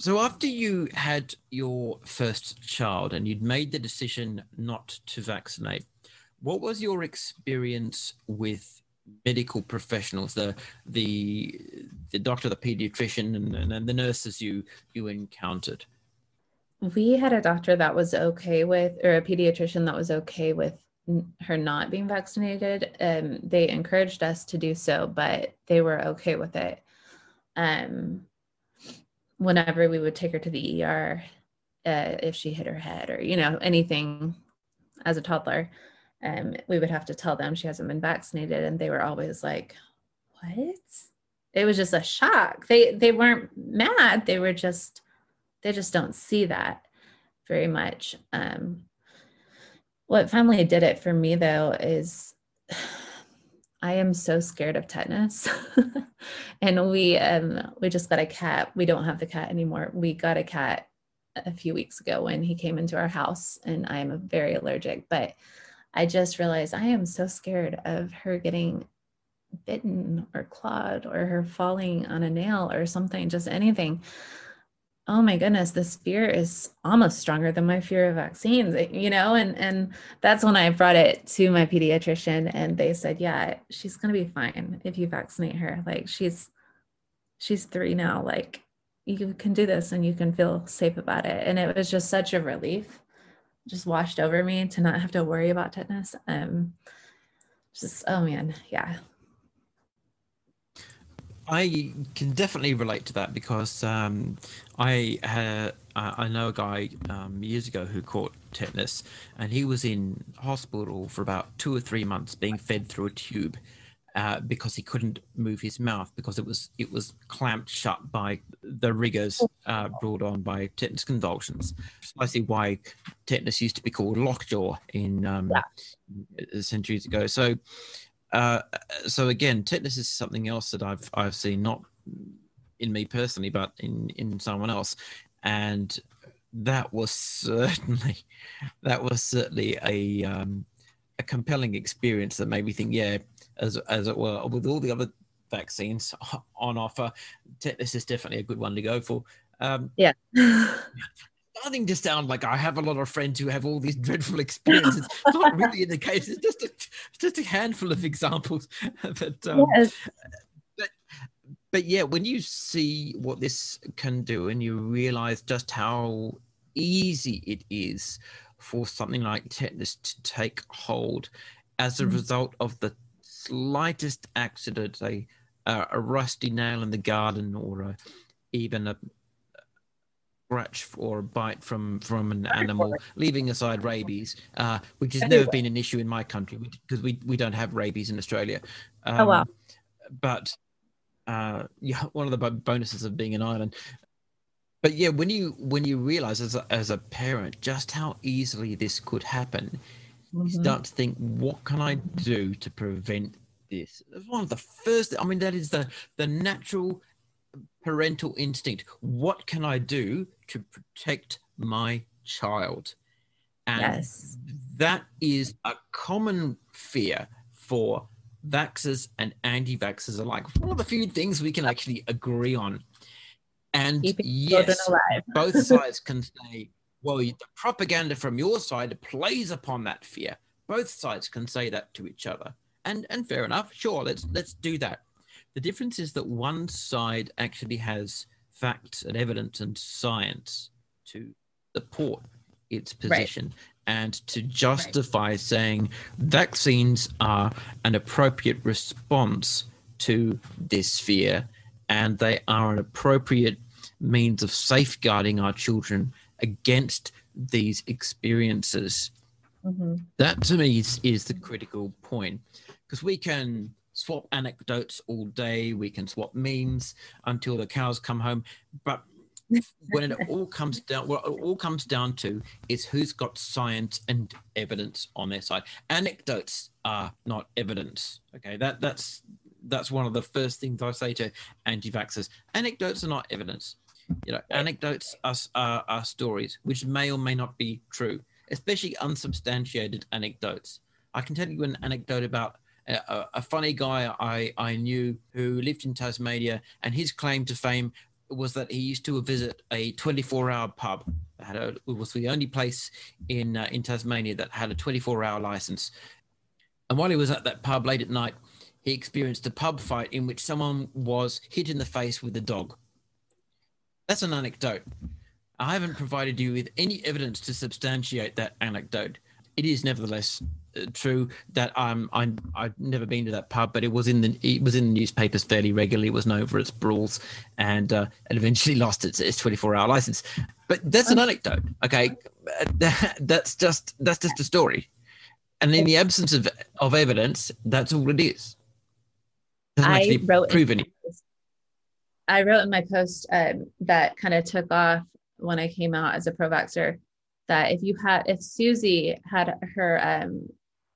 So after you had your first child and you'd made the decision not to vaccinate, what was your experience with medical professionals, the doctor, the pediatrician, and the nurses you encountered? We had a doctor that was okay with, or a pediatrician that was okay with her not being vaccinated. They encouraged us to do so, but they were okay with it. Whenever we would take her to the ER, if she hit her head or, you know, anything as a toddler, we would have to tell them she hasn't been vaccinated. And they were always like, what? It was just a shock. They weren't mad. They were just, they just don't see that very much. What finally did it for me though is I am so scared of tetanus. And we just got a cat. We don't have the cat anymore. We got a cat a few weeks ago when he came into our house, and I am very allergic, but I just realized I am so scared of her getting bitten or clawed or her falling on a nail or something, just anything. Oh my goodness, this fear is almost stronger than my fear of vaccines, you know? And that's when I brought it to my pediatrician, and they said, yeah, she's going to be fine if you vaccinate her. Like she's 3 now, like you can do this and you can feel safe about it. And it was just such a relief, just washed over me to not have to worry about tetanus. Just, oh man. Yeah. I can definitely relate to that because I know a guy years ago who caught tetanus, and he was in hospital for about 2 or 3 months being fed through a tube because he couldn't move his mouth because it was clamped shut by the rigors brought on by tetanus convulsions. Precisely why tetanus used to be called lockjaw in centuries ago. So again, tetanus is something else that I've seen, not in me personally, but in someone else, and that was certainly a compelling experience that made me think, yeah, as it were, with all the other vaccines on offer, tetanus is definitely a good one to go for. Yeah. Starting to sound like I have a lot of friends who have all these dreadful experiences. It's not really in the case. It's just a handful of examples. Yes. But yeah, when you see what this can do and you realize just how easy it is for something like tetanus to take hold as a result of the slightest accident, a rusty nail in the garden or even a scratch or a bite from an animal, leaving aside rabies, which has never been an issue in my country because we don't have rabies in Australia. Oh, wow. But yeah, one of the bonuses of being an island. But yeah, when you realize as a parent just how easily this could happen, you start to think, what can I do to prevent this? One of the first, I mean, that is the natural parental instinct. What can I do to protect my child? And yes, that is a common fear for vaxxers and anti-vaxxers alike. One of the few things we can actually agree on. And yes, both sides can say, well, the propaganda from your side plays upon that fear. Both sides can say that to each other. And fair enough, sure, let's do that. The difference is that one side actually has facts and evidence and science to support its position, right, and to justify, right, saying vaccines are an appropriate response to this fear, and they are an appropriate means of safeguarding our children against these experiences. That to me is the critical point, because we can swap anecdotes all day, we can swap memes until the cows come home, but when it all comes down to is who's got science and evidence on their side. Anecdotes are not evidence. Okay, that's that's one of the first things I say to anti-vaxxers. Anecdotes are not evidence. You know, anecdotes are stories, which may or may not be true, especially unsubstantiated anecdotes. I can tell you an anecdote about a funny guy I knew who lived in Tasmania, and his claim to fame was that he used to visit a 24-hour pub. It was the only place in Tasmania that had a 24-hour license. And while he was at that pub late at night, he experienced a pub fight in which someone was hit in the face with a dog. That's an anecdote. I haven't provided you with any evidence to substantiate that anecdote. It is nevertheless true that I've never been to that pub, but it was in the newspapers fairly regularly. It was known for its brawls, and it eventually lost its 24-hour license. But that's an anecdote, okay? That's just a story, and in the absence of evidence, that's all it is. It doesn't actually prove anything. I wrote in my post that kind of took off when I came out as a pro-vaxxer, that if Susie had her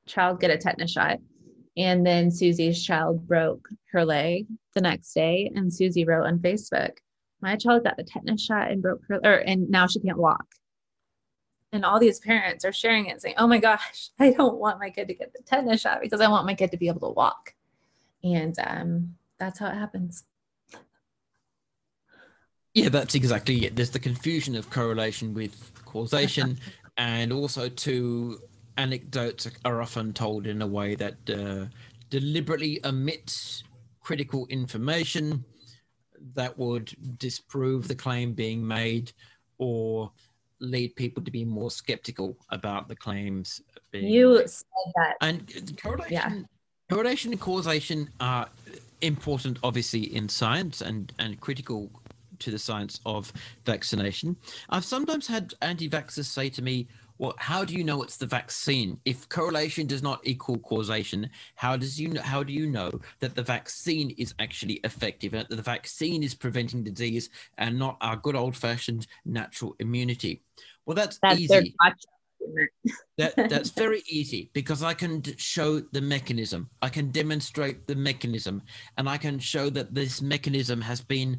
child get a tetanus shot, and then Susie's child broke her leg the next day, and Susie wrote on Facebook, "My child got the tetanus shot and broke her, and now she can't walk." And all these parents are sharing it, saying, "Oh my gosh, I don't want my kid to get the tetanus shot because I want my kid to be able to walk." And that's how it happens. Yeah, that's exactly it. There's the confusion of correlation with causation, and also too, anecdotes are often told in a way that deliberately omits critical information that would disprove the claim being made or lead people to be more skeptical about the claims being made. Said that. And correlation and causation are important, obviously, in science and critical to the science of vaccination. I've sometimes had anti-vaxxers say to me, well, how do you know it's the vaccine? If correlation does not equal causation, how do you know that the vaccine is actually effective and that the vaccine is preventing disease and not our good old-fashioned natural immunity? Well, that's easy. That's very easy, because I can show the mechanism. I can demonstrate the mechanism, and I can show that this mechanism has been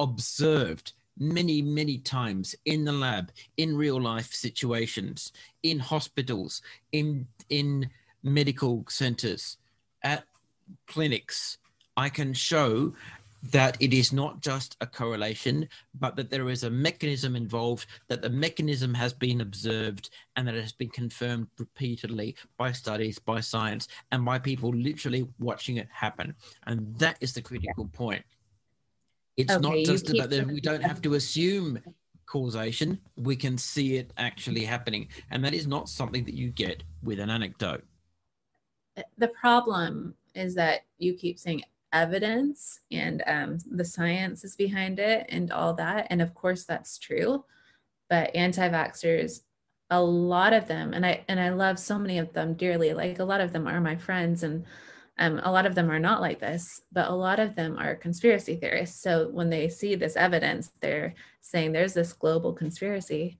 observed many, many times in the lab, in real life situations, in hospitals, in medical centers, at clinics. I can show that it is not just a correlation, but that there is a mechanism involved, that the mechanism has been observed, and that it has been confirmed repeatedly by studies, by science, and by people literally watching it happen. And that is the critical point. It's not just about that. We don't have to assume causation. We can see it actually happening. And that is not something that you get with an anecdote. The problem is that you keep saying evidence and the science is behind it and all that. And of course that's true, but anti-vaxxers, a lot of them, and I love so many of them dearly, like a lot of them are my friends, and a lot of them are not like this, but a lot of them are conspiracy theorists. So when they see this evidence, they're saying there's this global conspiracy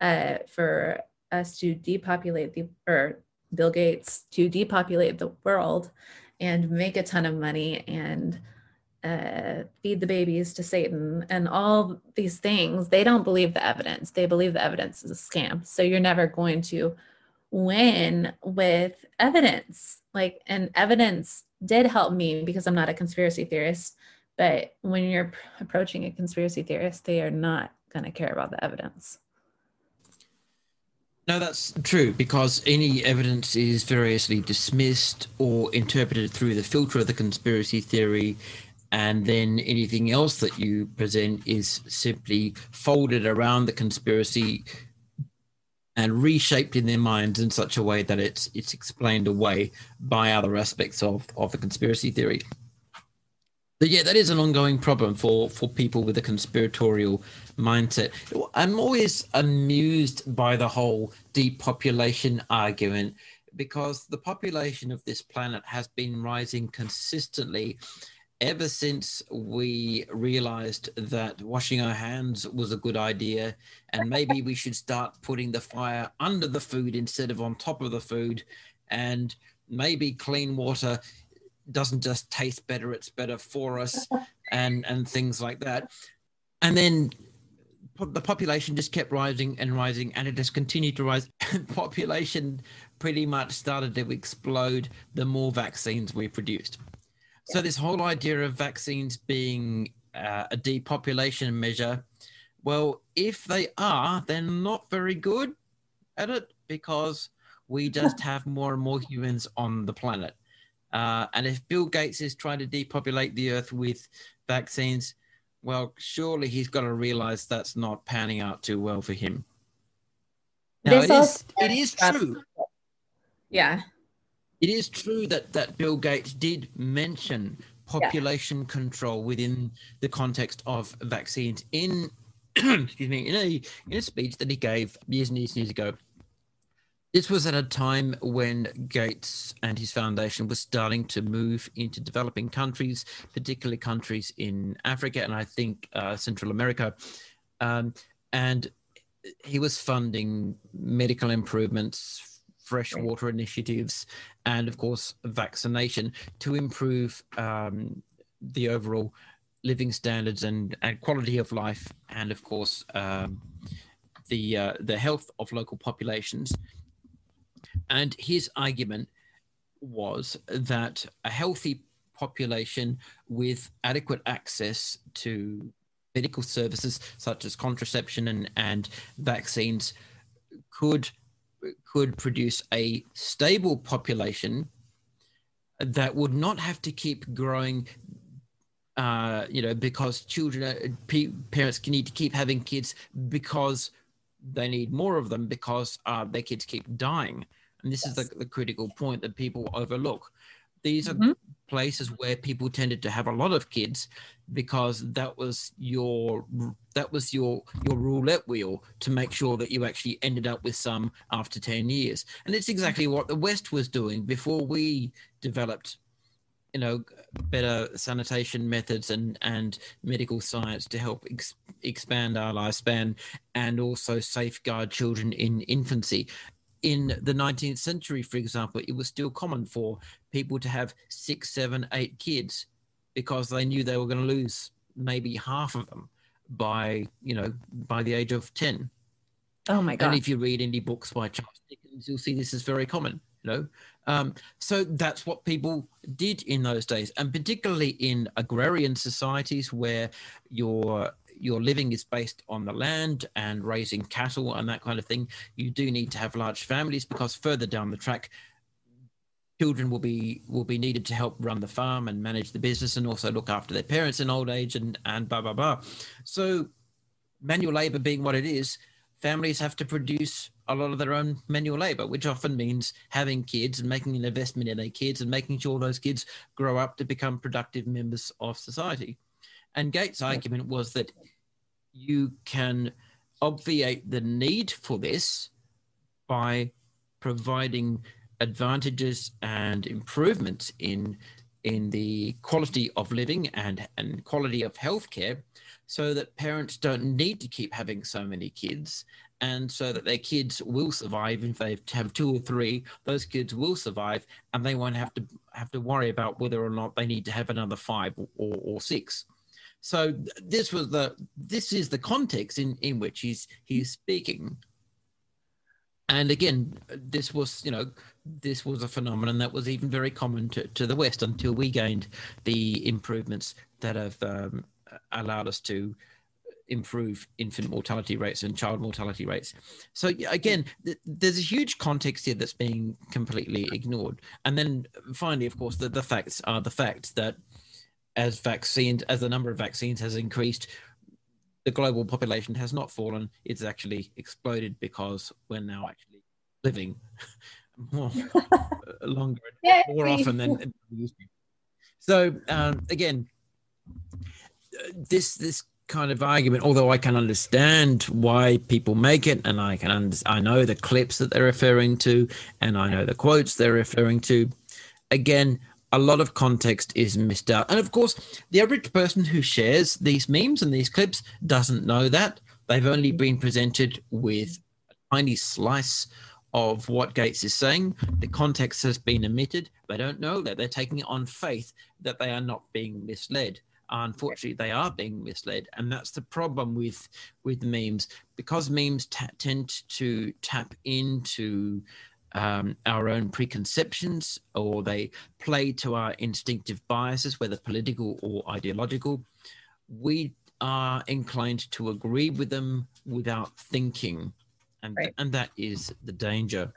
for us to depopulate or Bill Gates to depopulate the world and make a ton of money and feed the babies to Satan and all these things. They don't believe the evidence. They believe the evidence is a scam. So you're never going to win with evidence. Like, and evidence did help me because I'm not a conspiracy theorist, but when you're approaching a conspiracy theorist, they are not going to care about the evidence. No, that's true, because any evidence is variously dismissed or interpreted through the filter of the conspiracy theory, and then anything else that you present is simply folded around the conspiracy and reshaped in their minds in such a way that it's explained away by other aspects of the conspiracy theory. But yeah, that is an ongoing problem for people with a conspiratorial mindset. I'm always amused by the whole depopulation argument, because the population of this planet has been rising consistently ever since we realized that washing our hands was a good idea, and maybe we should start putting the fire under the food instead of on top of the food, and maybe clean water doesn't just taste better, it's better for us, and things like that. And then the population just kept rising and rising, and it has continued to rise. Population pretty much started to explode the more vaccines we produced. So this whole idea of vaccines being a depopulation measure, well, if they are, they're not very good at it, because we just have more and more humans on the planet. And if Bill Gates is trying to depopulate the earth with vaccines, well, surely he's got to realize that's not panning out too well for him. Now, it is true. Yeah. It is true that Bill Gates did mention population control within the context of vaccines in, excuse me, in a speech that he gave years and years and years ago. This was at a time when Gates and his foundation was starting to move into developing countries, particularly countries in Africa and I think Central America. And he was funding medical improvements, freshwater initiatives, and of course, vaccination to improve the overall living standards and quality of life, and of course, the health of local populations. And his argument was that a healthy population with adequate access to medical services such as contraception and vaccines could produce a stable population that would not have to keep growing, because parents need to keep having kids because they need more of them, because their kids keep dying. And this is the critical point that people overlook. These are places where people tended to have a lot of kids because that was your roulette wheel to make sure that you actually ended up with some after 10 years. And it's exactly what the West was doing before we developed, better sanitation methods and medical science to help expand our lifespan and also safeguard children in infancy. In the 19th century, for example, it was still common for people to have 6, 7, 8 kids because they knew they were going to lose maybe half of them by the age of 10. Oh my God. And if you read any books by Charles Dickens, you'll see this is very common, So that's what people did in those days. And particularly in agrarian societies where your living is based on the land and raising cattle and that kind of thing, you do need to have large families because further down the track, children will be needed to help run the farm and manage the business and also look after their parents in old age and blah, blah, blah. So manual labor being what it is, families have to produce a lot of their own manual labor, which often means having kids and making an investment in their kids and making sure those kids grow up to become productive members of society. And Gates' argument was that you can obviate the need for this by providing advantages and improvements in the quality of living and quality of healthcare so that parents don't need to keep having so many kids, and so that their kids will survive. If they have 2 or 3, those kids will survive and they won't have to worry about whether or not they need to have another 5 or 6. So this is the context in which he's speaking. And again, this was a phenomenon that was even very common to the West until we gained the improvements that have allowed us to improve infant mortality rates and child mortality rates. So again, there's a huge context here that's being completely ignored. And then finally, of course, the facts are the facts that as the number of vaccines has increased, the global population has not fallen. It's actually exploded because we're now actually living more longer, more often than we used to. So again, this kind of argument, although I can understand why people make it, and I know the clips that they're referring to, and I know the quotes they're referring to. Again, a lot of context is missed out. And of course, the average person who shares these memes and these clips doesn't know that. They've only been presented with a tiny slice of what Gates is saying. The context has been omitted. They don't know that. They're taking it on faith that they are not being misled. Unfortunately, they are being misled, and that's the problem with memes, because memes tend to tap into our own preconceptions, or they play to our instinctive biases, whether political or ideological. We are inclined to agree with them without thinking, and, and that is the danger.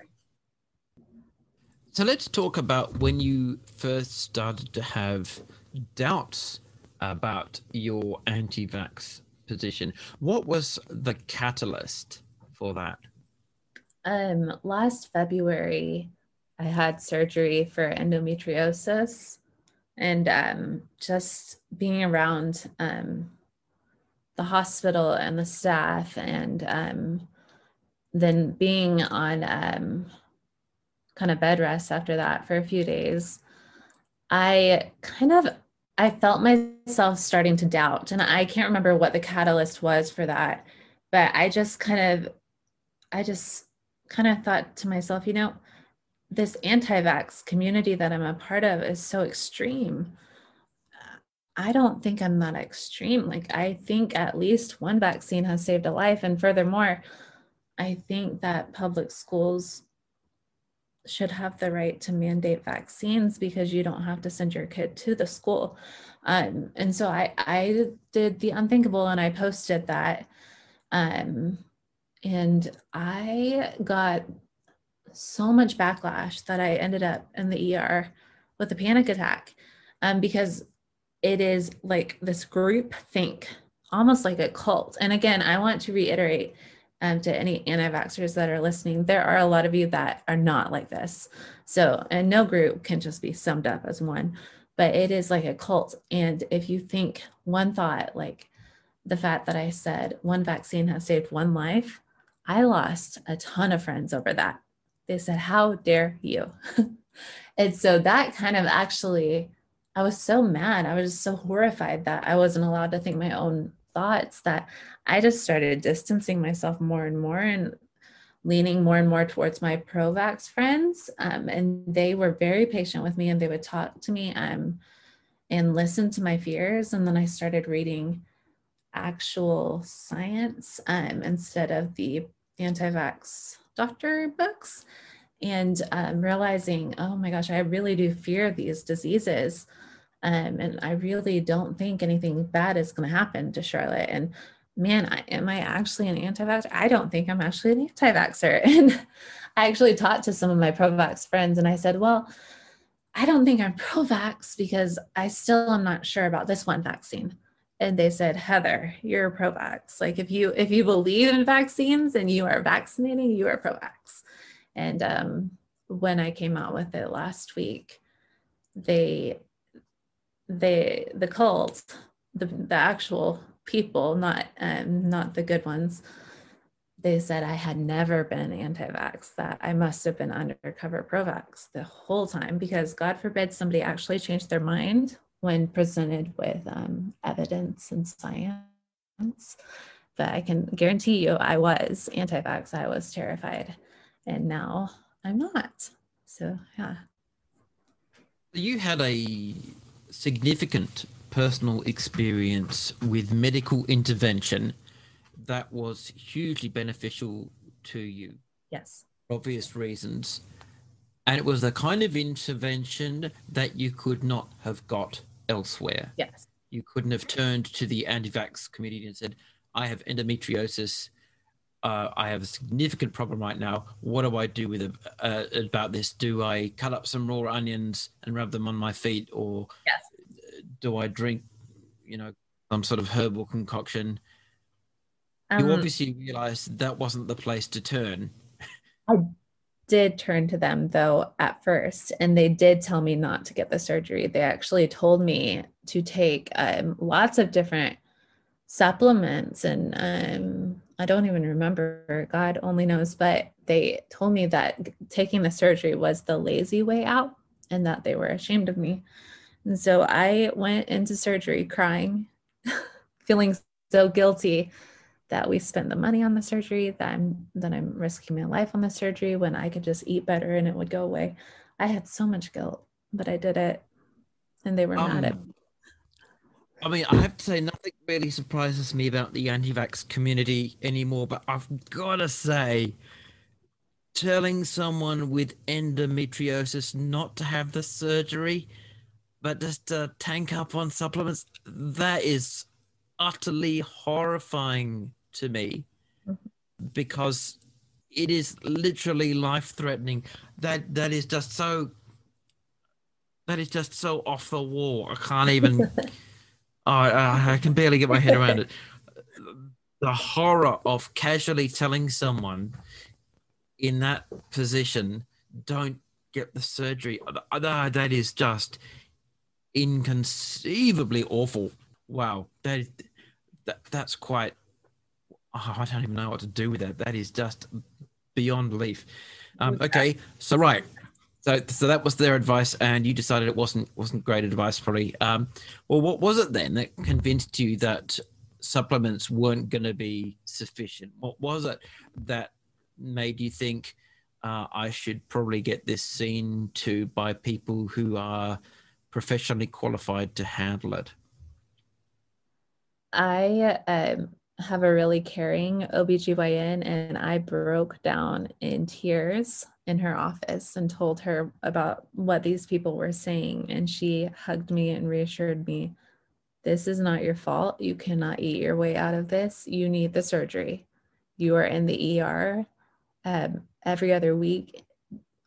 So let's talk about when you first started to have doubts about your anti-vax position. What was the catalyst for that? Last February, I had surgery for endometriosis, and just being around the hospital and the staff, and then being on kind of bed rest after that for a few days, I felt myself starting to doubt, and I can't remember what the catalyst was for that, but I just kind of thought to myself, you know, this anti-vax community that I'm a part of is so extreme. I don't think I'm that extreme. Like, I think at least one vaccine has saved a life. And furthermore, I think that public schools should have the right to mandate vaccines, because you don't have to send your kid to the school. And so I did the unthinkable, and I posted that. And I got so much backlash that I ended up in the ER with a panic attack, because it is like this group think, almost like a cult. And again, I want to reiterate, to any anti-vaxxers that are listening, there are a lot of you that are not like this. So, and no group can just be summed up as one, but it is like a cult. And if you think one thought, like the fact that I said one vaccine has saved one life, I lost a ton of friends over that. They said, how dare you? And so that kind of actually, I was so mad. I was just so horrified that I wasn't allowed to think my own thoughts, that I just started distancing myself more and more, and leaning more and more towards my pro-vax friends. And they were very patient with me, and they would talk to me and listen to my fears. And then I started reading actual science instead of the anti-vax doctor books, and realizing, oh my gosh, I really do fear these diseases. And I really don't think anything bad is going to happen to Charlotte. And man, am I actually an anti-vaxxer? I don't think I'm actually an anti-vaxxer. And I actually talked to some of my pro-vax friends, and I said, well, I don't think I'm pro-vax because I still am not sure about this one vaccine. And they said, Heather, you're pro-vax. Like, if you believe in vaccines and you are vaccinating, you are pro-vax. And when I came out with it last week, the cult, the actual people, not the good ones, they said I had never been anti-vax, that I must have been undercover pro-vax the whole time, because God forbid somebody actually changed their mind when presented with evidence and science. But I can guarantee you I was anti-vax. I was terrified, and now I'm not. So yeah. You had a significant personal experience with medical intervention that was hugely beneficial to you. Yes. For obvious reasons. And it was the kind of intervention that you could not have got elsewhere. Yes. You couldn't have turned to the anti-vax community and said, I have endometriosis. I have a significant problem right now. What do I do with about this? Do I cut up some raw onions and rub them on my feet, or yes. do I drink, some sort of herbal concoction? You obviously realized that wasn't the place to turn. I did turn to them though at first, and they did tell me not to get the surgery. They actually told me to take lots of different supplements, and I don't even remember, God only knows, but they told me that taking the surgery was the lazy way out, and that they were ashamed of me. And so I went into surgery crying, feeling so guilty that we spent the money on the surgery, that I'm risking my life on the surgery when I could just eat better and it would go away. I had so much guilt, but I did it, and they were mad at me. I mean, I have to say, nothing really surprises me about the anti-vax community anymore, but I've got to say, telling someone with endometriosis not to have the surgery, but just to tank up on supplements, that is utterly horrifying to me, because it is literally life-threatening. That is just so off the wall. I can't even... I can barely get my head around it. The horror of casually telling someone in that position, don't get the surgery. That is just inconceivably awful. Wow. That's quite... Oh, I don't even know what to do with that. That is just beyond belief. Okay. So, right. So that was their advice, and you decided it wasn't great advice, probably. Well, what was it then that convinced you that supplements weren't going to be sufficient? What was it that made you think I should probably get this seen to by people who are professionally qualified to handle it? I have a really caring OBGYN, and I broke down in tears in her office and told her about what these people were saying. And she hugged me and reassured me, this is not your fault. You cannot eat your way out of this. You need the surgery. You are in the ER every other week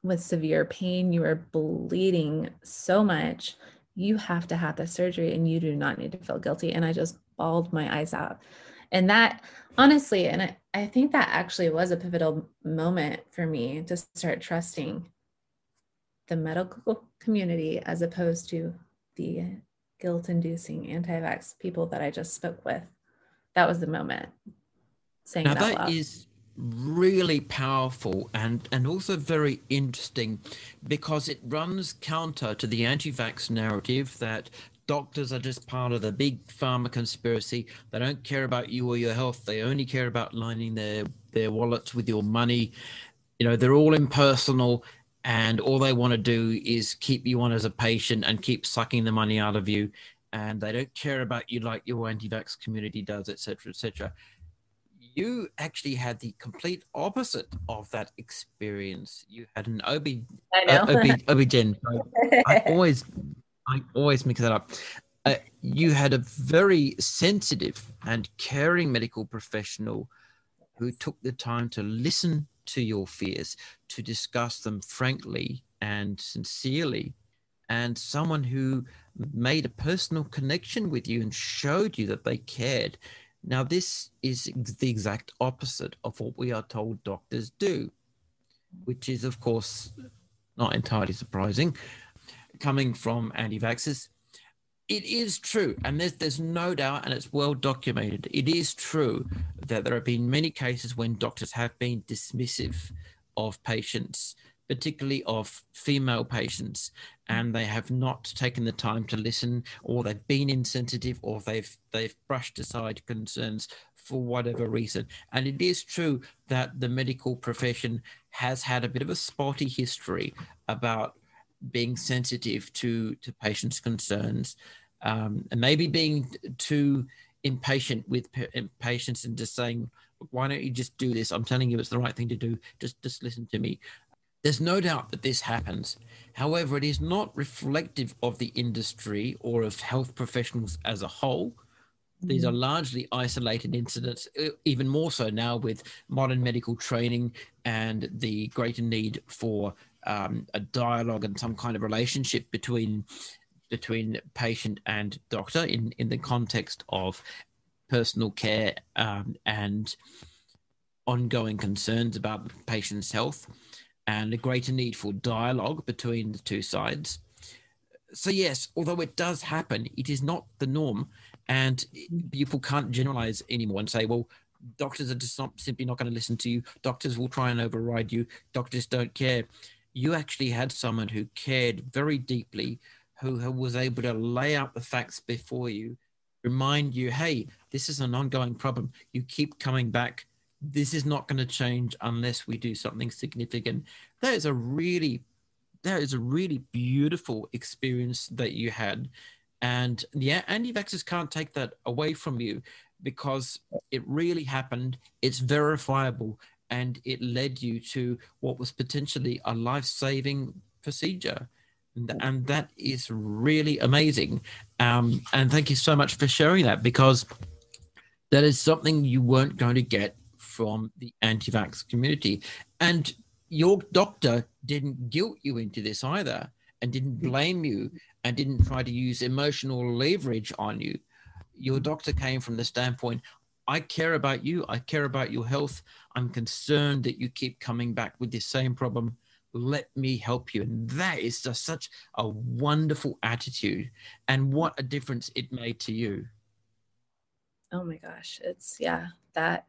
with severe pain. You are bleeding so much. You have to have the surgery, and you do not need to feel guilty. And I just bawled my eyes out. And that, honestly, and I think that actually was a pivotal moment for me to start trusting the medical community as opposed to the guilt-inducing anti-vax people that I just spoke with. That was the moment. Saying now that is really powerful and also very interesting, because it runs counter to the anti-vax narrative that doctors are just part of the big pharma conspiracy. They don't care about you or your health. They only care about lining their wallets with your money. You know, they're all impersonal, and all they want to do is keep you on as a patient and keep sucking the money out of you. And they don't care about you like your anti-vax community does, et cetera, et cetera. You actually had the complete opposite of that experience. You had an OB-GYN. I always mix that up. You had a very sensitive and caring medical professional who took the time to listen to your fears, to discuss them frankly and sincerely, and someone who made a personal connection with you and showed you that they cared. Now, this is the exact opposite of what we are told doctors do, which is, of course, not entirely surprising, coming from anti-vaxxers. It is true, and there's no doubt, and it's well documented, it is true that there have been many cases when doctors have been dismissive of patients, particularly of female patients, and they have not taken the time to listen, or they've been insensitive, or they've brushed aside concerns for whatever reason. And it is true that the medical profession has had a bit of a spotty history about being sensitive to patients' concerns, and maybe being too impatient with patients and just saying, why don't you just do this? I'm telling you it's the right thing to do. Just listen to me. There's no doubt that this happens. However, it is not reflective of the industry or of health professionals as a whole. These are largely isolated incidents, even more so now with modern medical training and the greater need for a dialogue and some kind of relationship between patient and doctor in the context of personal care and ongoing concerns about the patient's health, and a greater need for dialogue between the two sides. So yes, although it does happen, it is not the norm, and people can't generalize anymore and say, well, doctors are just simply not going to listen to you. Doctors will try and override you. Doctors don't care. You actually had someone who cared very deeply, who was able to lay out the facts before you remind you, hey, this is an ongoing problem. You keep coming back. This is not going to change unless we do something significant. That is a really beautiful experience that you had. And yeah, anti-vaxxers can't take that away from you because it really happened. It's verifiable. And it led you to what was potentially a life-saving procedure. And that is really amazing. And thank you so much for sharing that, because that is something you weren't going to get from the anti-vax community. And your doctor didn't guilt you into this either, and didn't blame you, and didn't try to use emotional leverage on you. Your doctor came from the standpoint, I care about you. I care about your health. I'm concerned that you keep coming back with this same problem. Let me help you. And that is just such a wonderful attitude. And what a difference it made to you. Oh my gosh. That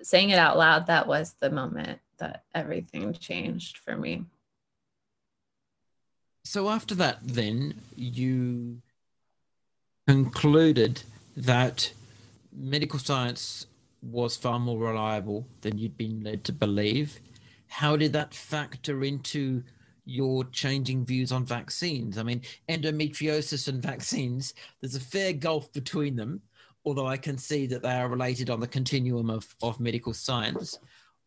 saying it out loud, that was the moment that everything changed for me. So after that, then you concluded that medical science was far more reliable than you'd been led to believe. How did that factor into your changing views on vaccines? I mean, endometriosis and vaccines, there's a fair gulf between them, although I can see that they are related on the continuum of medical science.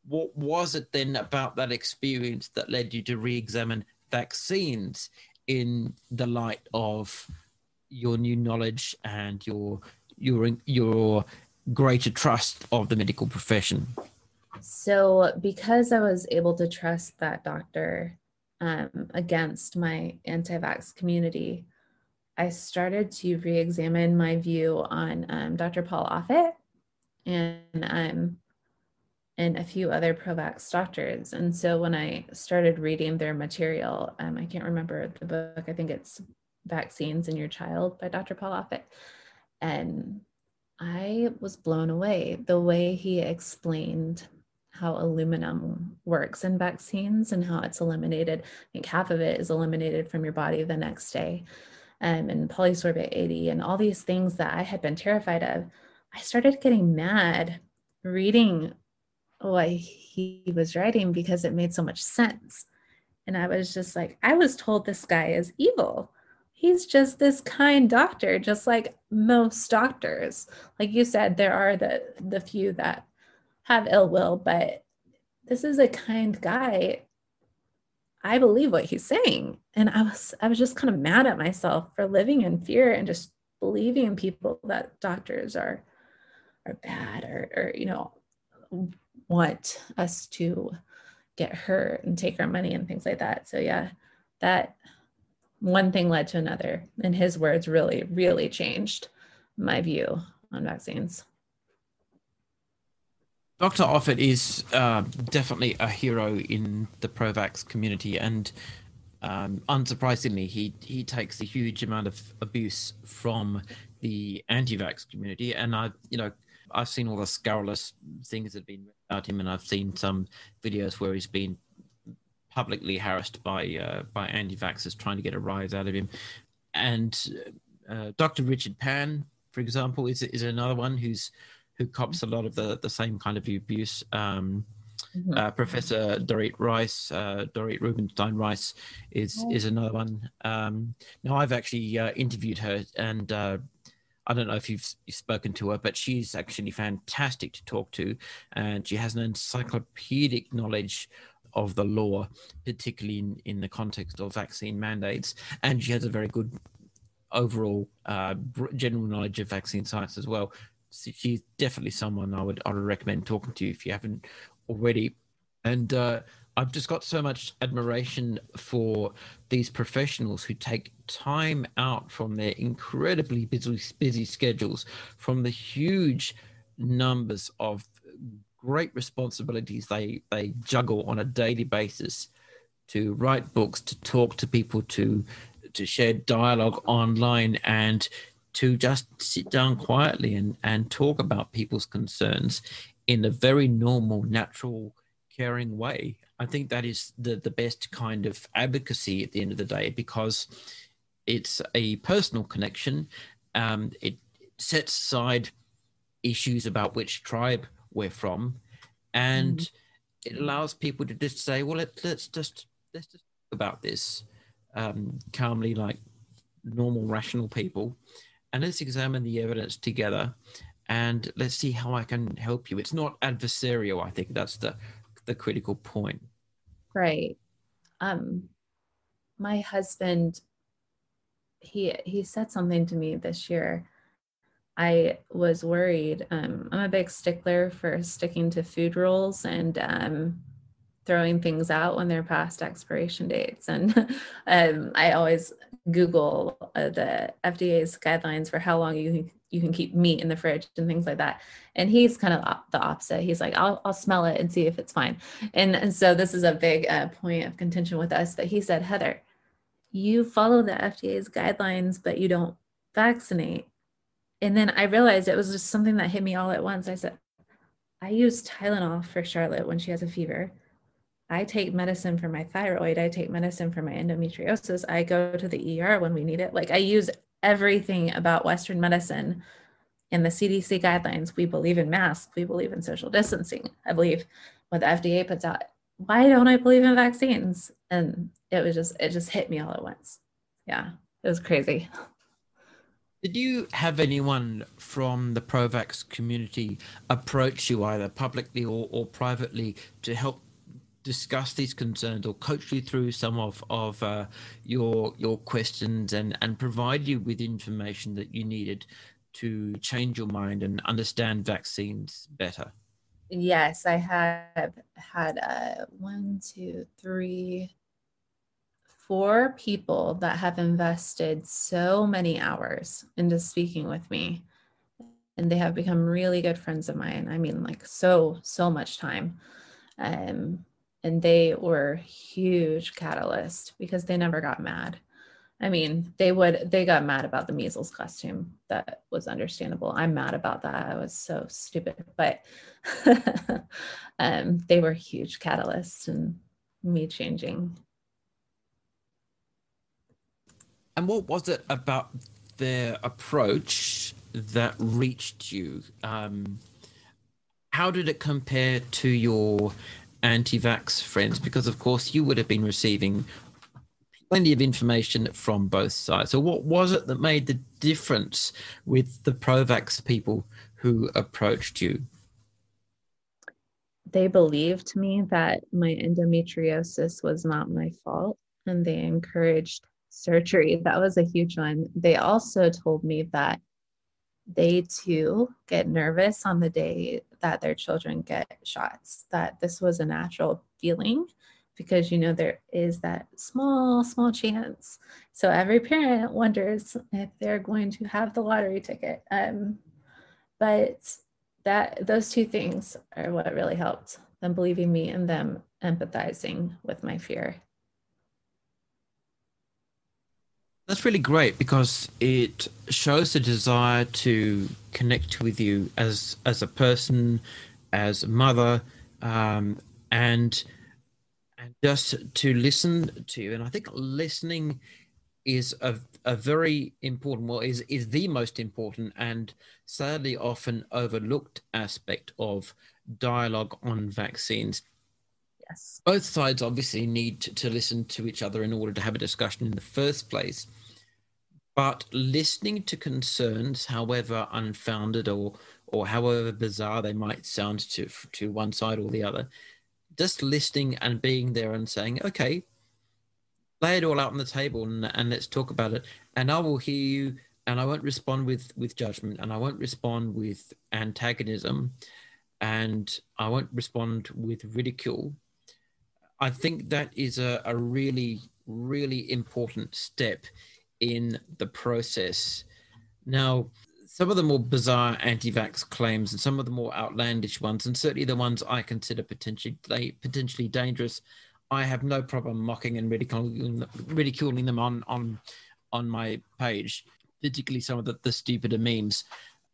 What was it then about that experience that led you to re-examine vaccines in the light of your new knowledge and your greater trust of the medical profession? So because I was able to trust that doctor against my anti-vax community, I started to re-examine my view on Dr. Paul Offit and a few other pro-vax doctors. And so when I started reading their material, I can't remember the book, I think it's Vaccines and Your Child by Dr. Paul Offit. And I was blown away the way he explained how aluminum works in vaccines and how it's eliminated. I think half of it is eliminated from your body the next day, and polysorbate 80 and all these things that I had been terrified of. I started getting mad reading what he was writing because it made so much sense. And I was just like, I was told this guy is evil. He's just this kind doctor, just like most doctors. Like you said, there are the few that have ill will, but this is a kind guy. I believe what he's saying. And I was just kind of mad at myself for living in fear and just believing people that doctors are bad or you know, want us to get hurt and take our money and things like that. So yeah, that one thing led to another, and his words really, really changed my view on vaccines. Dr. Offit is definitely a hero in the pro-vax community, and unsurprisingly, he takes a huge amount of abuse from the anti-vax community. And I've seen all the scurrilous things that have been about him, and I've seen some videos where he's been publicly harassed by anti-vaxxers trying to get a rise out of him. And Dr. Richard Pan, for example, is another one who cops a lot of the same kind of abuse. Professor Dorit Rubenstein Rice is another one. Now, I've actually interviewed her, and I don't know if you've spoken to her, but she's actually fantastic to talk to, and she has an encyclopedic knowledge of the law, particularly in the context of vaccine mandates. And she has a very good overall general knowledge of vaccine science as well. So she's definitely someone I would recommend talking to if you haven't already. And I've just got so much admiration for these professionals who take time out from their incredibly busy schedules, from the huge numbers of great responsibilities they juggle on a daily basis, to write books, to talk to people, to share dialogue online, and to just sit down quietly and talk about people's concerns in a very normal, natural, caring way. I think that is the best kind of advocacy at the end of the day, because it's a personal connection. It sets aside issues about which tribe we're from, and it allows people to just say, well, let's just talk about this calmly, like normal, rational people, and let's examine the evidence together, and let's see how I can help you. It's not adversarial. I think that's the critical point. Right. My husband, he said something to me this year. I was worried. I'm a big stickler for sticking to food rules and throwing things out when they're past expiration dates. And I always Google the FDA's guidelines for how long you can keep meat in the fridge and things like that. And he's kind of the opposite. He's like, I'll smell it and see if it's fine. And so this is a big point of contention with us. But he said, Heather, you follow the FDA's guidelines, but you don't vaccinate. And then I realized it was just something that hit me all at once. I said, I use Tylenol for Charlotte when she has a fever. I take medicine for my thyroid. I take medicine for my endometriosis. I go to the ER when we need it. Like, I use everything about Western medicine and the CDC guidelines. We believe in masks. We believe in social distancing. I believe what the FDA puts out. Why don't I believe in vaccines? And it just hit me all at once. Yeah, it was crazy. Did you have anyone from the pro-vax community approach you either publicly or privately to help discuss these concerns or coach you through some of your questions and provide you with information that you needed to change your mind and understand vaccines better? Yes, I have had 4 people that have invested so many hours into speaking with me, and they have become really good friends of mine. I mean, like so much time. And they were huge catalyst because they never got mad. I mean, they got mad about the measles costume. That was understandable. I'm mad about that. I was so stupid, but they were huge catalysts in me changing. And what was it about their approach that reached you? How did it compare to your anti-vax friends? Because of course you would have been receiving plenty of information from both sides. So what was it that made the difference with the pro-vax people who approached you? They believed me that my endometriosis was not my fault, and they encouraged surgery. That was a huge one. They also told me that they too get nervous on the day that their children get shots, that this was a natural feeling because, you know, there is that small chance. So every parent wonders if they're going to have the lottery ticket. But those two things are what really helped, them believing me and them empathizing with my fear. That's really great because it shows a desire to connect with you as a person, as a mother, and just to listen to you. And I think listening is a very important, well, is the most important and sadly often overlooked aspect of dialogue on vaccines. Yes. Both sides obviously need to listen to each other in order to have a discussion in the first place. But listening to concerns, however unfounded or however bizarre they might sound to one side or the other, just listening and being there and saying, okay, lay it all out on the table and let's talk about it. And I will hear you, and I won't respond with judgment, and I won't respond with antagonism, and I won't respond with ridicule. I think that is a really, really important step in the process. Now, some of the more bizarre anti-vax claims and some of the more outlandish ones, and certainly the ones I consider potentially dangerous, I have no problem mocking and ridiculing them on my page, particularly some of the stupider memes.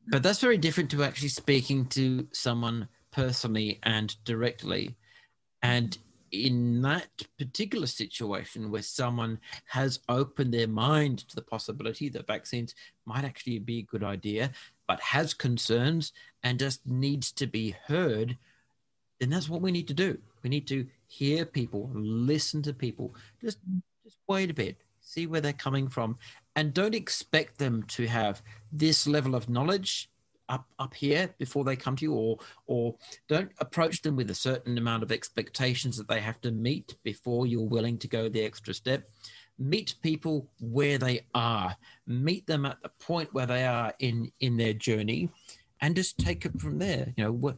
But that's very different to actually speaking to someone personally and directly. And in that particular situation where someone has opened their mind to the possibility that vaccines might actually be a good idea, but has concerns and just needs to be heard, then that's what we need to do. We need to hear people, listen to people, just wait a bit, see where they're coming from, and don't expect them to have this level of knowledge up here before they come to you, or don't approach them with a certain amount of expectations that they have to meet before you're willing to go the extra step. Meet people where they are. Meet them at the point where they are in their journey, and just take it from there. You know,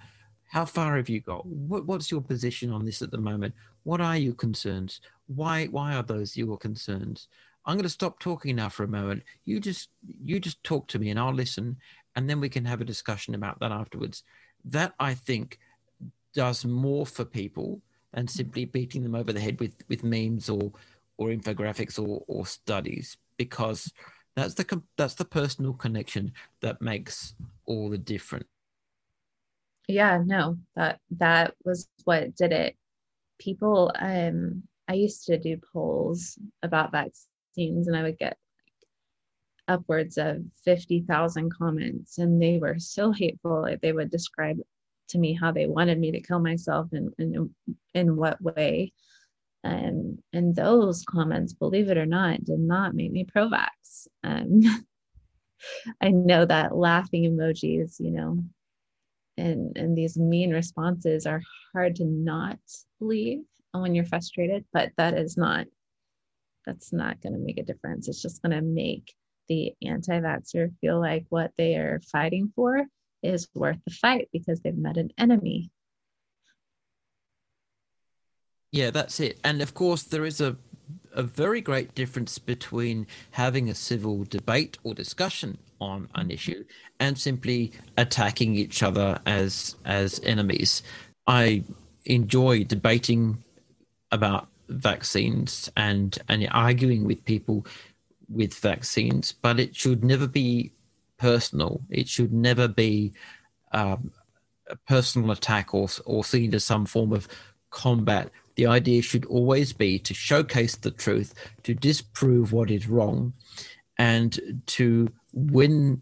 how far have you got? What's your position on this at the moment? What are your concerns? Why are those your concerns? I'm going to stop talking now for a moment. You just talk to me and I'll listen, and then we can have a discussion about that afterwards. That, I think, does more for people than simply beating them over the head with memes or infographics or studies, because that's the personal connection that makes all the difference. Yeah, no, that was what did it. People, I used to do polls about vaccines, and I would get upwards of 50,000 comments, and they were so hateful. Like, they would describe to me how they wanted me to kill myself and in what way. And those comments, believe it or not, did not make me pro-vax. I know that laughing emojis, you know, and these mean responses are hard to not leave when you're frustrated, but that's not going to make a difference. It's just going to make the anti-vaxxer feel like what they are fighting for is worth the fight because they've met an enemy. Yeah, that's it. And of course, there is a very great difference between having a civil debate or discussion on an issue and simply attacking each other as enemies. I enjoy debating about vaccines and arguing with people with vaccines, but it should never be personal. It should never be a personal attack or seen as some form of combat. The idea should always be to showcase the truth, to disprove what is wrong, and to win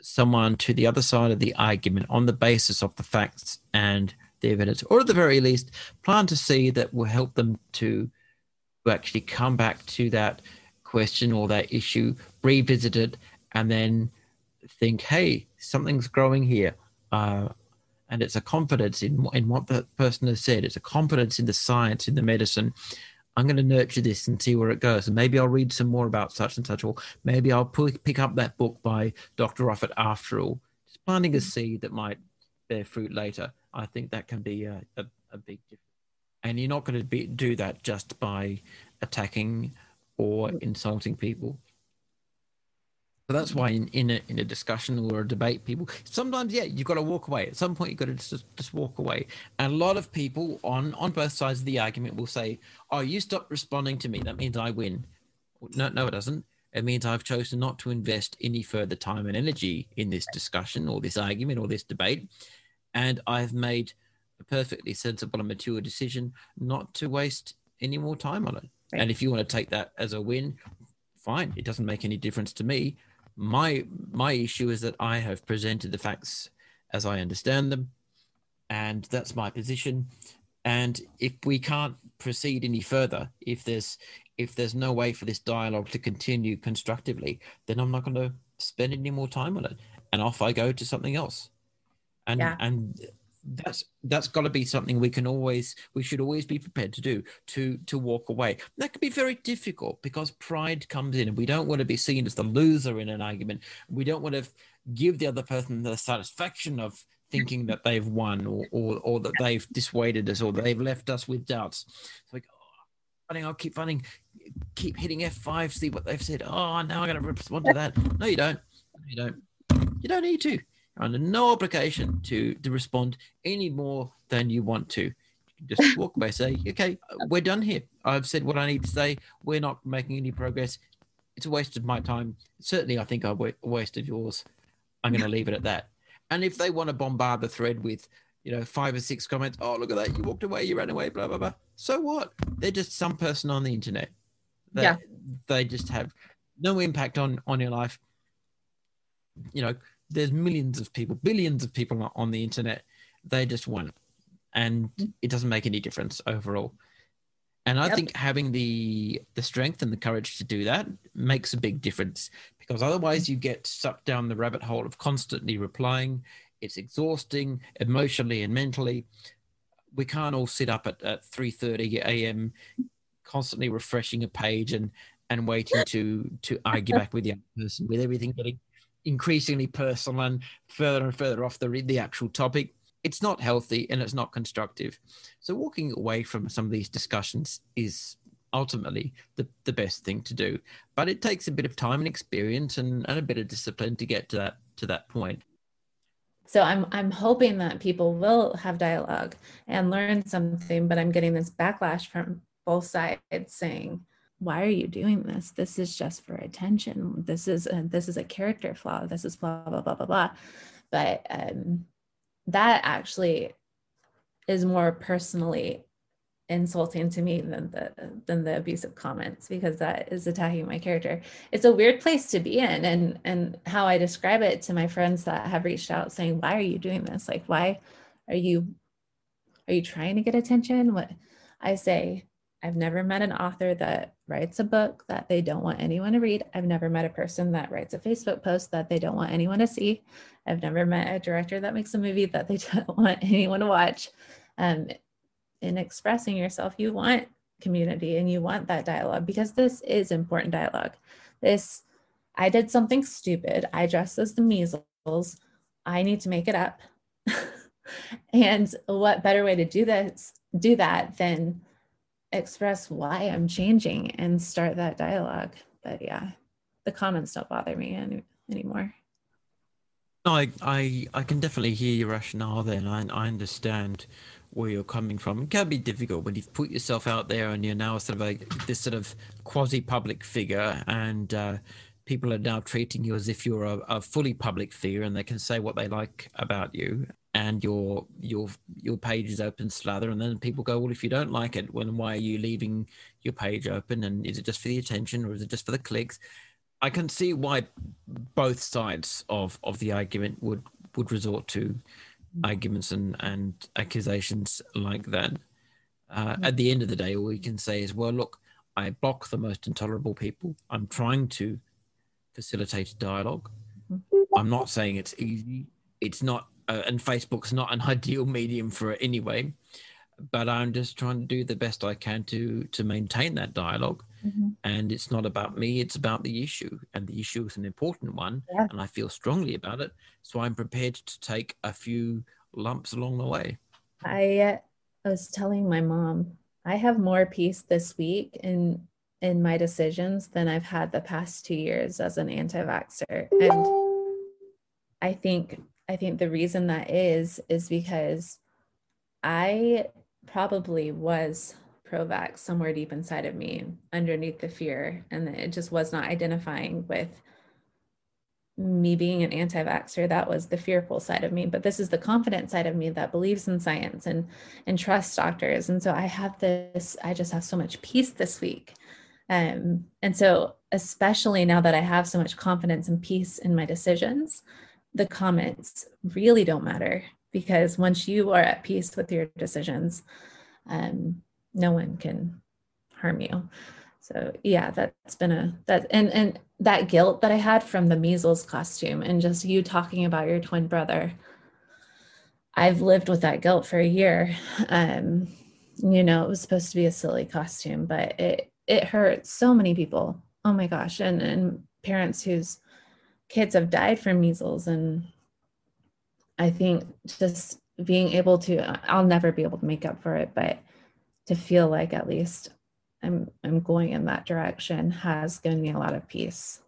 someone to the other side of the argument on the basis of the facts and the evidence, or at the very least, plant a seed that will help them to actually come back to that question or that issue, revisit it, and then think, hey, something's growing here. And it's a confidence in what that person has said. It's a confidence in the science, in the medicine. I'm going to nurture this and see where it goes. And maybe I'll read some more about such and such, or maybe I'll pick up that book by Dr. Offit after all. Just planting a seed that might bear fruit later. I think that can be a big difference. And you're not going to do that just by attacking or insulting people. So that's why in a discussion or a debate, people sometimes, yeah, you've got to walk away. At some point, you've got to just walk away. And a lot of people on both sides of the argument will say, oh, you stopped responding to me. That means I win. No, it doesn't. It means I've chosen not to invest any further time and energy in this discussion or this argument or this debate. And I've made a perfectly sensible and mature decision not to waste any more time on it. Right. And if you want to take that as a win, fine. It doesn't make any difference to me. My issue is that I have presented the facts as I understand them, and that's my position. And if we can't proceed any further, if there's no way for this dialogue to continue constructively, then I'm not going to spend any more time on it, and off I go to something else. And yeah. And that's got to be something we should always be prepared to do, to walk away. That can be very difficult because pride comes in, and we don't want to be seen as the loser in an argument. We don't want to give the other person the satisfaction of thinking that they've won or that they've dissuaded us or they've left us with doubts. It's like, oh, I'll keep running, keep hitting F5, see what they've said. Oh, now I got to respond to that. No, you don't. You don't need to. Under no obligation to respond any more than you want to. You can just walk away, say, okay, we're done here. I've said what I need to say. We're not making any progress. It's a waste of my time. Certainly, I think a waste of yours. I'm going to leave it at that. And if they want to bombard the thread with you know, 5 or 6 comments. Oh, look at that. You walked away, you ran away, blah, blah, blah. So what? They're just some person on the internet. They just have no impact on your life. You know, there's millions of people, billions of people on the internet. They just won. And it doesn't make any difference overall. And I think having the strength and the courage to do that makes a big difference, because otherwise you get sucked down the rabbit hole of constantly replying. It's exhausting emotionally and mentally. We can't all sit up at 3:30 a.m. constantly refreshing a page and waiting to argue back with the other person, with everything getting increasingly personal and further off the actual topic. It's not healthy and it's not constructive. So walking away from some of these discussions is ultimately the best thing to do. But it takes a bit of time and experience and a bit of discipline to get to that point. So I'm hoping that people will have dialogue and learn something, but I'm getting this backlash from both sides saying, why are you doing this? This is just for attention. This is a character flaw. This is blah, blah, blah, blah, blah. But that actually is more personally insulting to me than the abusive comments, because that is attacking my character. It's a weird place to be in, and how I describe it to my friends that have reached out saying, why are you doing this? Like, why are you trying to get attention? What I say, I've never met an author that writes a book that they don't want anyone to read. I've never met a person that writes a Facebook post that they don't want anyone to see. I've never met a director that makes a movie that they don't want anyone to watch. In expressing yourself, you want community and you want that dialogue, because this is important dialogue. This, I did something stupid. I dressed as the measles. I need to make it up. And what better way to do that than express why I'm changing and start that dialogue. But yeah, the comments don't bother me anymore. No, I can definitely hear your rationale there, and I understand where you're coming from. It can be difficult when you've put yourself out there and you're now sort of this quasi-public figure, and people are now treating you as if you're a fully public figure and they can say what they like about you. And your page is open slather, and then people go, well, if you don't like it, well, why are you leaving your page open? And is it just for the attention, or is it just for the clicks? I can see why both sides of the argument would resort to arguments and accusations like that. At the end of the day, all we can say is, well, look, I block the most intolerable people. I'm trying to facilitate dialogue. I'm not saying it's easy. It's not. And Facebook's not an ideal medium for it anyway, but I'm just trying to do the best I can to maintain that dialogue. Mm-hmm. And it's not about me, it's about the issue. And the issue is an important one, and I feel strongly about it. So I'm prepared to take a few lumps along the way. I was telling my mom, I have more peace this week in my decisions than I've had the past 2 years as an anti-vaxxer. And I think the reason that is because I probably was pro-vax somewhere deep inside of me, underneath the fear, and it just was not identifying with me being an anti-vaxxer. That was the fearful side of me, but this is the confident side of me that believes in science and trusts doctors. And so I just have so much peace this week. And so especially now that I have so much confidence and peace in my decisions, the comments really don't matter, because once you are at peace with your decisions, no one can harm you. So yeah, and that guilt that I had from the measles costume and just you talking about your twin brother, I've lived with that guilt for a year. You know, it was supposed to be a silly costume, but it hurt so many people. Oh my gosh. And parents whose kids have died from measles. And I think just being able to, I'll never be able to make up for it, but to feel like at least I'm going in that direction has given me a lot of peace.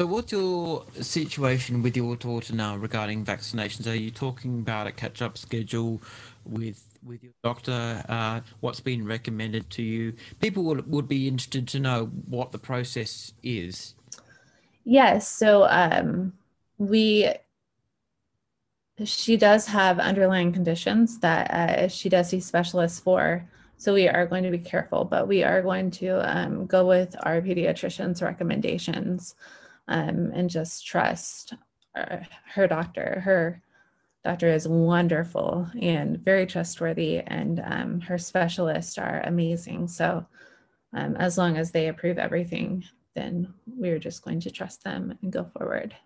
So what's your situation with your daughter now regarding vaccinations? Are you talking about a catch-up schedule with your doctor? What's been recommended to you? People would be interested to know what the process is. Yes. So She does have underlying conditions that she does see specialists for. So we are going to be careful, but we are going to go with our pediatrician's recommendations and just trust her doctor. Her doctor is wonderful and very trustworthy, and her specialists are amazing. So as long as they approve everything, then we're just going to trust them and go forward.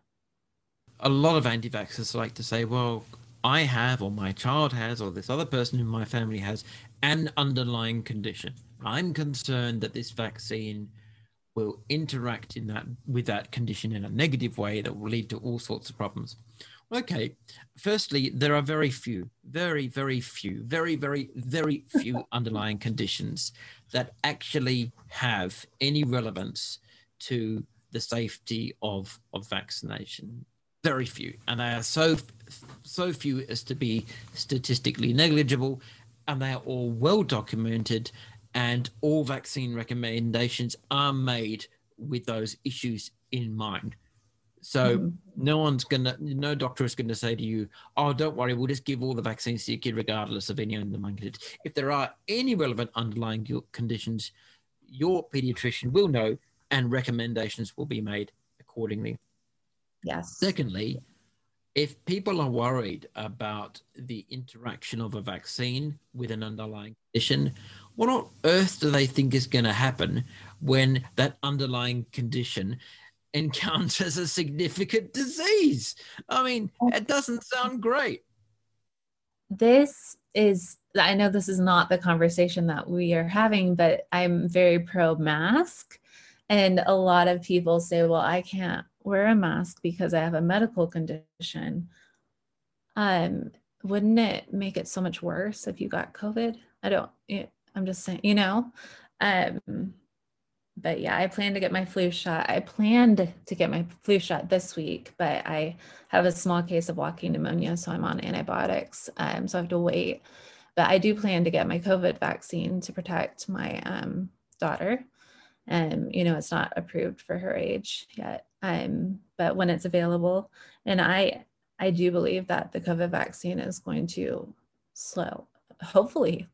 A lot of anti-vaxxers like to say, well, I have, or my child has, or this other person in my family has an underlying condition. I'm concerned that this vaccine will interact in that with that condition in a negative way that will lead to all sorts of problems. Okay, firstly, there are very few underlying conditions that actually have any relevance to the safety of vaccination. Very few, and they are so few as to be statistically negligible, and they are all well documented, and all vaccine recommendations are made with those issues in mind. So no doctor is going to say to you, oh, don't worry, we'll just give all the vaccines to your kid regardless of any underlying conditions. If there are any relevant underlying conditions, your pediatrician will know and recommendations will be made accordingly. Yes. Secondly, if people are worried about the interaction of a vaccine with an underlying condition, what on earth do they think is going to happen when that underlying condition encounters a significant disease? I mean, it doesn't sound great. I know this is not the conversation that we are having, but I'm very pro-mask. And a lot of people say, well, I can't wear a mask because I have a medical condition. Wouldn't it make it so much worse if you got COVID? I'm just saying, you know, but yeah, I plan to get my flu shot. I planned to get my flu shot this week, but I have a small case of walking pneumonia, so I'm on antibiotics. So I have to wait, but I do plan to get my COVID vaccine to protect my daughter. You know, it's not approved for her age yet. But when it's available, and I do believe that the COVID vaccine is going to hopefully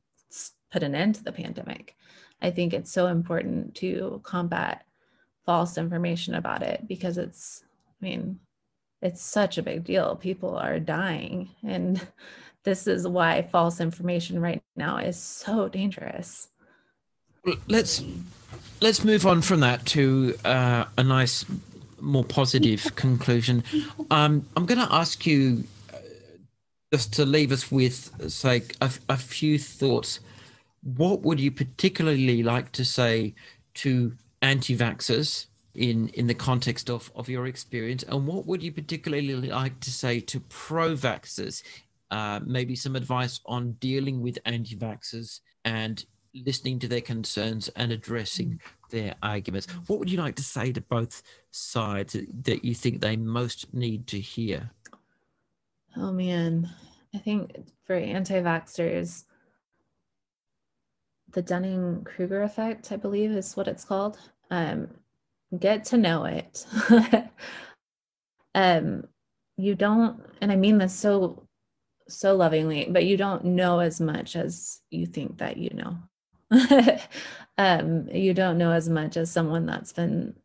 put an end to the pandemic. I think it's so important to combat false information about it, because it's such a big deal. People are dying, and this is why false information right now is so dangerous. Let's move on from that to a nice, more positive conclusion. I'm going to ask you just to leave us with, say, a few thoughts. What would you particularly like to say to anti-vaxxers in the context of your experience? And what would you particularly like to say to pro-vaxxers? Maybe some advice on dealing with anti-vaxxers and listening to their concerns and addressing their arguments. What would you like to say to both sides that you think they most need to hear? Oh man, I think for anti-vaxxers, the Dunning-Kruger effect, I believe is what it's called. Get to know it. You don't, and I mean this so lovingly, but you don't know as much as you think that you know. You don't know as much as someone that's been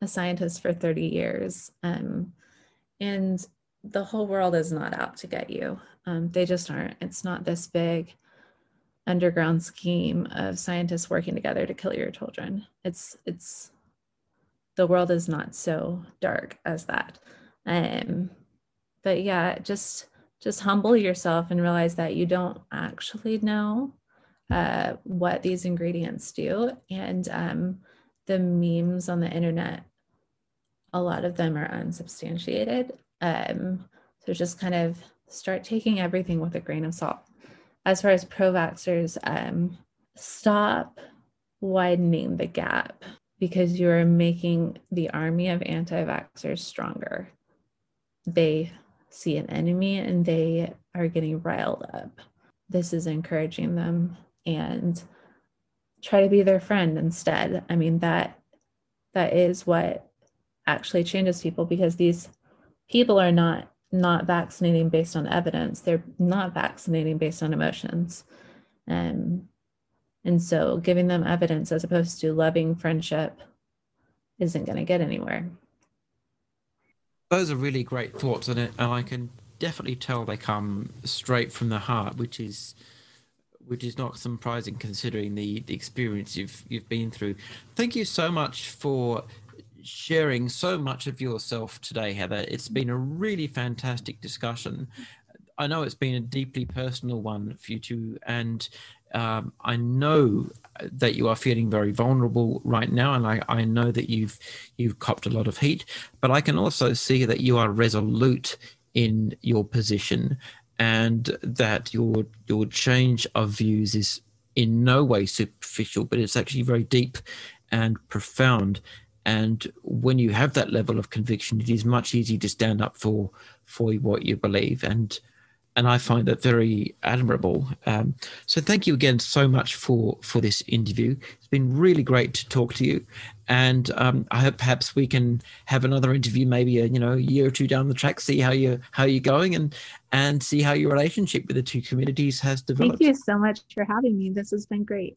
a scientist for 30 years. And the whole world is not out to get you. They just aren't. It's not this big underground scheme of scientists working together to kill your children. The world is not so dark as that. But yeah, just humble yourself and realize that you don't actually know what these ingredients do. And the memes on the internet, a lot of them are unsubstantiated. So just kind of start taking everything with a grain of salt. As far as pro-vaxxers, stop widening the gap, because you are making the army of anti-vaxxers stronger. They see an enemy and they are getting riled up. This is encouraging them, and try to be their friend instead. I mean, that is what actually changes people, because these people are not not vaccinating based on evidence. They're not vaccinating based on emotions. And so giving them evidence as opposed to loving friendship isn't going to get anywhere. Those are really great thoughts, and I can definitely tell they come straight from the heart, which is not surprising considering the experience you've been through. Thank you so much for sharing so much of yourself today, Heather. It's been a really fantastic discussion. I know it's been a deeply personal one for you two, and I know that you are feeling very vulnerable right now, and I know that you've copped a lot of heat, but I can also see that you are resolute in your position, and that your change of views is in no way superficial, but it's actually very deep and profound. And when you have that level of conviction, it is much easier to stand up for what you believe. And I find that very admirable. So thank you again so much for this interview. It's been really great to talk to you. And I hope perhaps we can have another interview, maybe a year or two down the track, see how you're going and see how your relationship with the two communities has developed. Thank you so much for having me. This has been great.